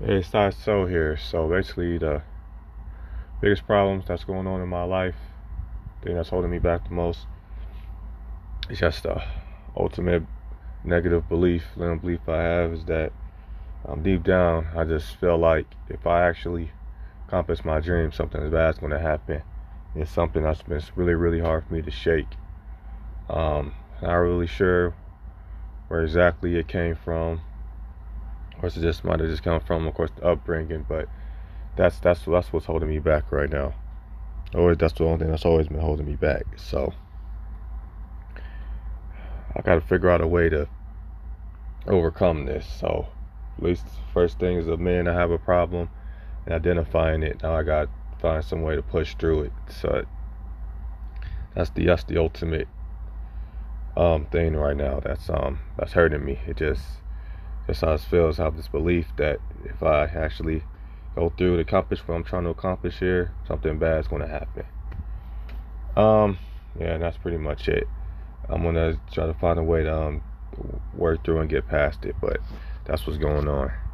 It's not so here. So basically the biggest problems that's going on in my life, thing that's holding me back the most, is just the ultimate negative belief, little belief I have, is that deep down I just feel like if I actually accomplish my dream, something bad is going to happen. It's something that's been really, really hard for me to shake. Not really sure where exactly it came from. Of course, it just might have just come from, of course, the upbringing, but that's what's holding me back right now. Always, that's the only thing that's always been holding me back. So I got to figure out a way to overcome this. So at least the first thing is, I have a problem and identifying it. Now I got to find some way to push through it. So that's the ultimate thing right now that's hurting me. It just how it feels. I have this belief that if I actually go through and accomplish what I'm trying to accomplish here, something bad is going to happen. Yeah, and that's pretty much it. I'm going to try to find a way to work through and get past it, but that's what's going on.